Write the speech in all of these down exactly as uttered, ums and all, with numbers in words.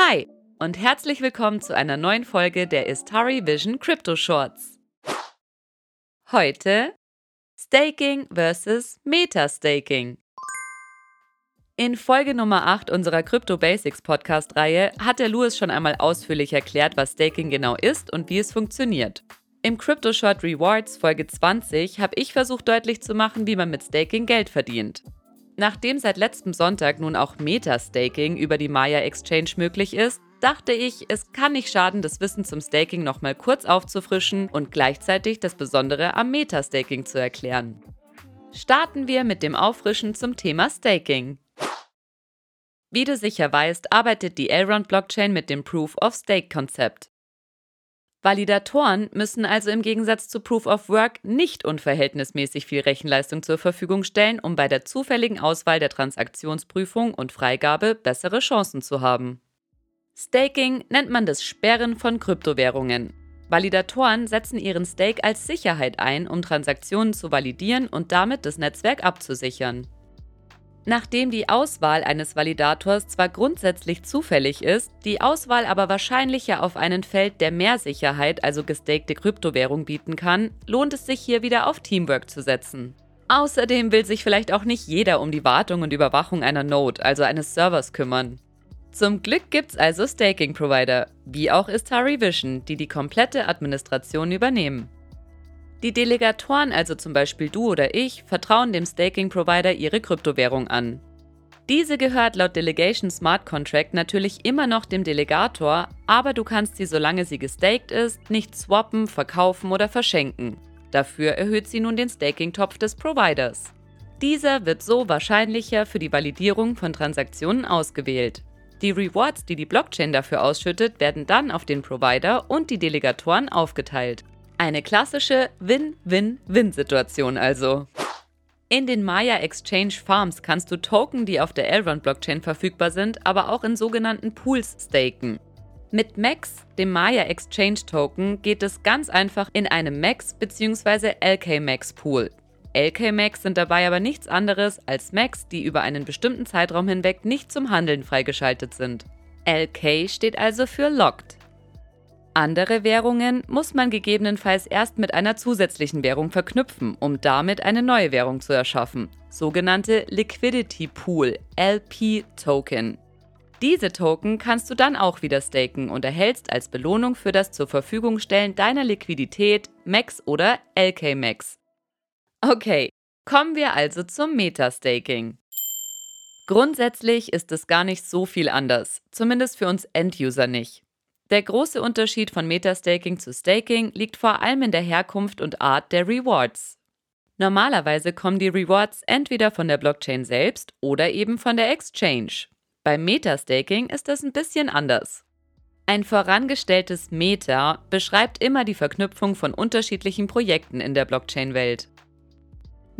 Hi und herzlich willkommen zu einer neuen Folge der Istari Vision Crypto Shorts. Heute Staking versus Metastaking. In Folge Nummer acht unserer Crypto Basics Podcast Reihe hat der Louis schon einmal ausführlich erklärt, was Staking genau ist und wie es funktioniert. Im Crypto Short Rewards Folge zwanzig habe ich versucht deutlich zu machen, wie man mit Staking Geld verdient. Nachdem seit letztem Sonntag nun auch Metastaking über die Maiar Exchange möglich ist, dachte ich, es kann nicht schaden, das Wissen zum Staking nochmal kurz aufzufrischen und gleichzeitig das Besondere am Metastaking zu erklären. Starten wir mit dem Auffrischen zum Thema Staking. Wie du sicher weißt, arbeitet die Elrond-Blockchain mit dem Proof-of-Stake-Konzept. Validatoren müssen also im Gegensatz zu Proof-of-Work nicht unverhältnismäßig viel Rechenleistung zur Verfügung stellen, um bei der zufälligen Auswahl der Transaktionsprüfung und Freigabe bessere Chancen zu haben. Staking nennt man das Sperren von Kryptowährungen. Validatoren setzen ihren Stake als Sicherheit ein, um Transaktionen zu validieren und damit das Netzwerk abzusichern. Nachdem die Auswahl eines Validators zwar grundsätzlich zufällig ist, die Auswahl aber wahrscheinlicher auf einen fällt, der mehr Sicherheit, also gestakte Kryptowährung, bieten kann, lohnt es sich hier wieder auf Teamwork zu setzen. Außerdem will sich vielleicht auch nicht jeder um die Wartung und Überwachung einer Node, also eines Servers, kümmern. Zum Glück gibt's also Staking-Provider, wie auch Istari Vision, die die komplette Administration übernehmen. Die Delegatoren, also zum Beispiel du oder ich, vertrauen dem Staking-Provider ihre Kryptowährung an. Diese gehört laut Delegation Smart Contract natürlich immer noch dem Delegator, aber du kannst sie, solange sie gestaked ist, nicht swappen, verkaufen oder verschenken. Dafür erhöht sie nun den Staking-Topf des Providers. Dieser wird so wahrscheinlicher für die Validierung von Transaktionen ausgewählt. Die Rewards, die die Blockchain dafür ausschüttet, werden dann auf den Provider und die Delegatoren aufgeteilt. Eine klassische Win-Win-Win-Situation also. In den Maiar Exchange Farms kannst du Token, die auf der Elrond-Blockchain verfügbar sind, aber auch in sogenannten Pools staken. Mit M E X, dem Maiar Exchange Token, geht es ganz einfach in einem M E X bzw. L K M E X Pool. L K M E X sind dabei aber nichts anderes als M E X, die über einen bestimmten Zeitraum hinweg nicht zum Handeln freigeschaltet sind. L K steht also für Locked. Andere Währungen muss man gegebenenfalls erst mit einer zusätzlichen Währung verknüpfen, um damit eine neue Währung zu erschaffen, sogenannte Liquidity Pool, L P Token. Diese Token kannst du dann auch wieder staken und erhältst als Belohnung für das zur Verfügung stellen deiner Liquidität M E X oder L K M E X. Okay, kommen wir also zum Metastaking. Grundsätzlich ist es gar nicht so viel anders, zumindest für uns End-User nicht. Der große Unterschied von Metastaking zu Staking liegt vor allem in der Herkunft und Art der Rewards. Normalerweise kommen die Rewards entweder von der Blockchain selbst oder eben von der Exchange. Beim Metastaking ist das ein bisschen anders. Ein vorangestelltes Meta beschreibt immer die Verknüpfung von unterschiedlichen Projekten in der Blockchain-Welt.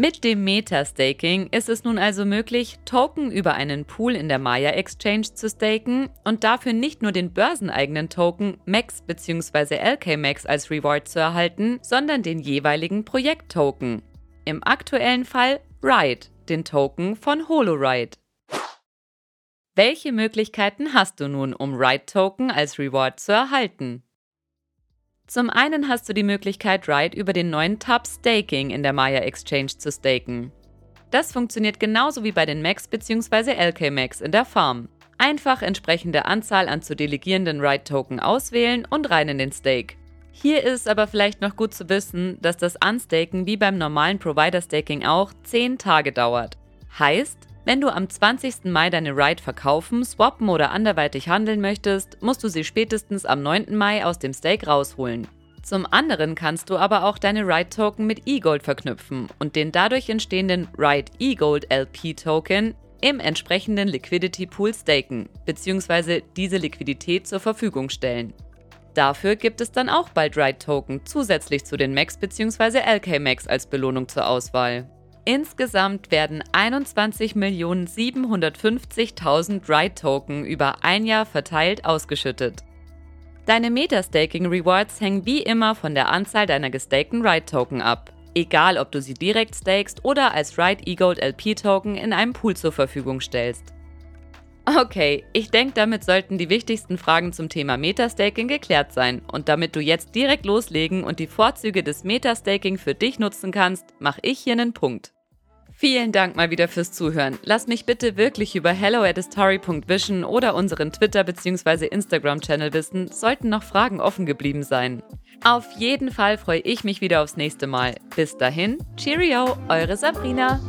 Mit dem Metastaking ist es nun also möglich, Token über einen Pool in der Maiar Exchange zu staken und dafür nicht nur den börseneigenen Token M E X bzw. L K M E X als Reward zu erhalten, sondern den jeweiligen Projekttoken. Im aktuellen Fall Ride, den Token von Holoride. Welche Möglichkeiten hast du nun, um Ride-Token als Reward zu erhalten? Zum einen hast du die Möglichkeit, Ride über den neuen Tab Staking in der Maiar Exchange zu staken. Das funktioniert genauso wie bei den M E X bzw. L K M E X in der Farm. Einfach entsprechende Anzahl an zu delegierenden Ride-Token auswählen und rein in den Stake. Hier ist aber vielleicht noch gut zu wissen, dass das Unstaken wie beim normalen Provider-Staking auch zehn Tage dauert. Heißt, wenn du am zwanzigsten Mai deine Ride verkaufen, swappen oder anderweitig handeln möchtest, musst du sie spätestens am neunten Mai aus dem Stake rausholen. Zum anderen kannst du aber auch deine Ride-Token mit eGold verknüpfen und den dadurch entstehenden Ride eGold L P Token im entsprechenden Liquidity Pool staken bzw. diese Liquidität zur Verfügung stellen. Dafür gibt es dann auch bald Ride-Token zusätzlich zu den M E X bzw. L K M E X als Belohnung zur Auswahl. Insgesamt werden einundzwanzig Millionen siebenhundertfünfzigtausend Ride-Token über ein Jahr verteilt ausgeschüttet. Deine Metastaking-Rewards hängen wie immer von der Anzahl deiner gestakten Ride-Token ab, egal ob du sie direkt stakest oder als Ride eGold L P Token in einem Pool zur Verfügung stellst. Okay, ich denke, damit sollten die wichtigsten Fragen zum Thema Metastaking geklärt sein. Und damit du jetzt direkt loslegen und die Vorzüge des Metastaking für dich nutzen kannst, mache ich hier einen Punkt. Vielen Dank mal wieder fürs Zuhören. Lass mich bitte wirklich über hello at istari punkt vision oder unseren Twitter- bzw. Instagram-Channel wissen, sollten noch Fragen offen geblieben sein. Auf jeden Fall freue ich mich wieder aufs nächste Mal. Bis dahin, Cheerio, eure Sabrina!